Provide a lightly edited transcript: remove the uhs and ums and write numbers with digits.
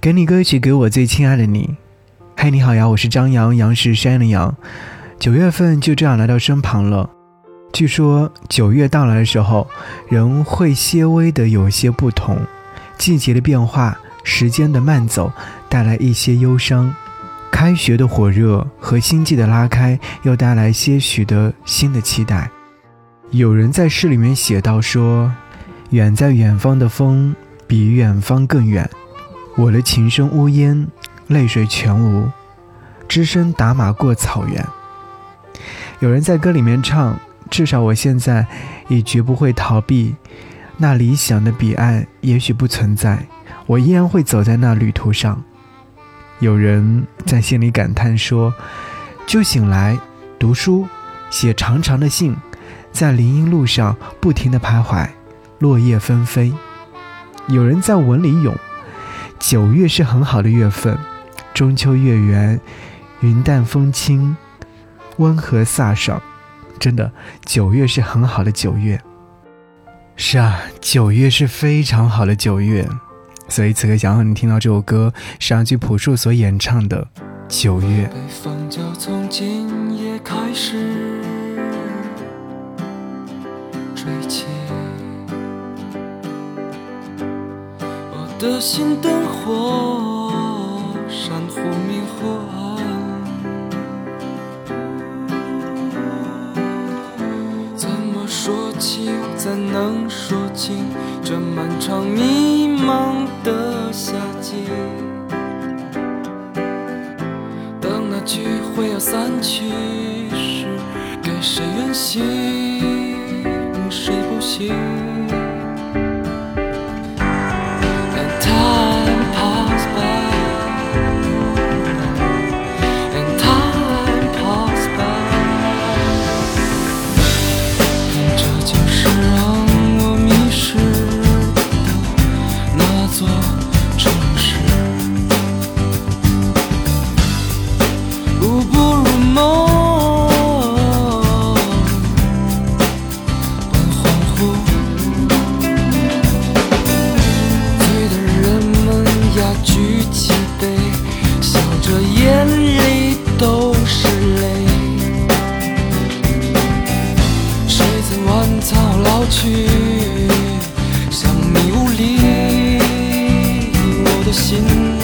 给你歌曲，给我最亲爱的你。嗨，你好呀，我是张扬，杨是山的杨。9月份就这样来到身旁了。据说9月到来的时候，人会些微的有些不同。季节的变化，时间的慢走，带来一些忧伤。开学的火热和星际的拉开，又带来些许的新的期待。有人在诗里面写到说，远在远方的风比远方更远，我的琴声呜咽，泪水全无，只身打马过草原。有人在歌里面唱，至少我现在已绝不会逃避，那理想的彼岸也许不存在，我依然会走在那旅途上。有人在心里感叹说，就醒来读书，写长长的信，在林荫路上不停地徘徊，落叶纷飞。有人在文里咏，9月是很好的月份，中秋月圆，云淡风轻，温和飒爽。真的，9月是很好的9月。是啊，9月是非常好的9月。所以此刻想要你听到这首歌，是杨朴树所演唱的《9月》。北方就从今夜开始吹起，我的心灯火闪忽明忽暗，怎么说清怎能说清这漫长迷茫的夏季，当那聚会要散去时，给谁远行谁不行？去想你无力，我的心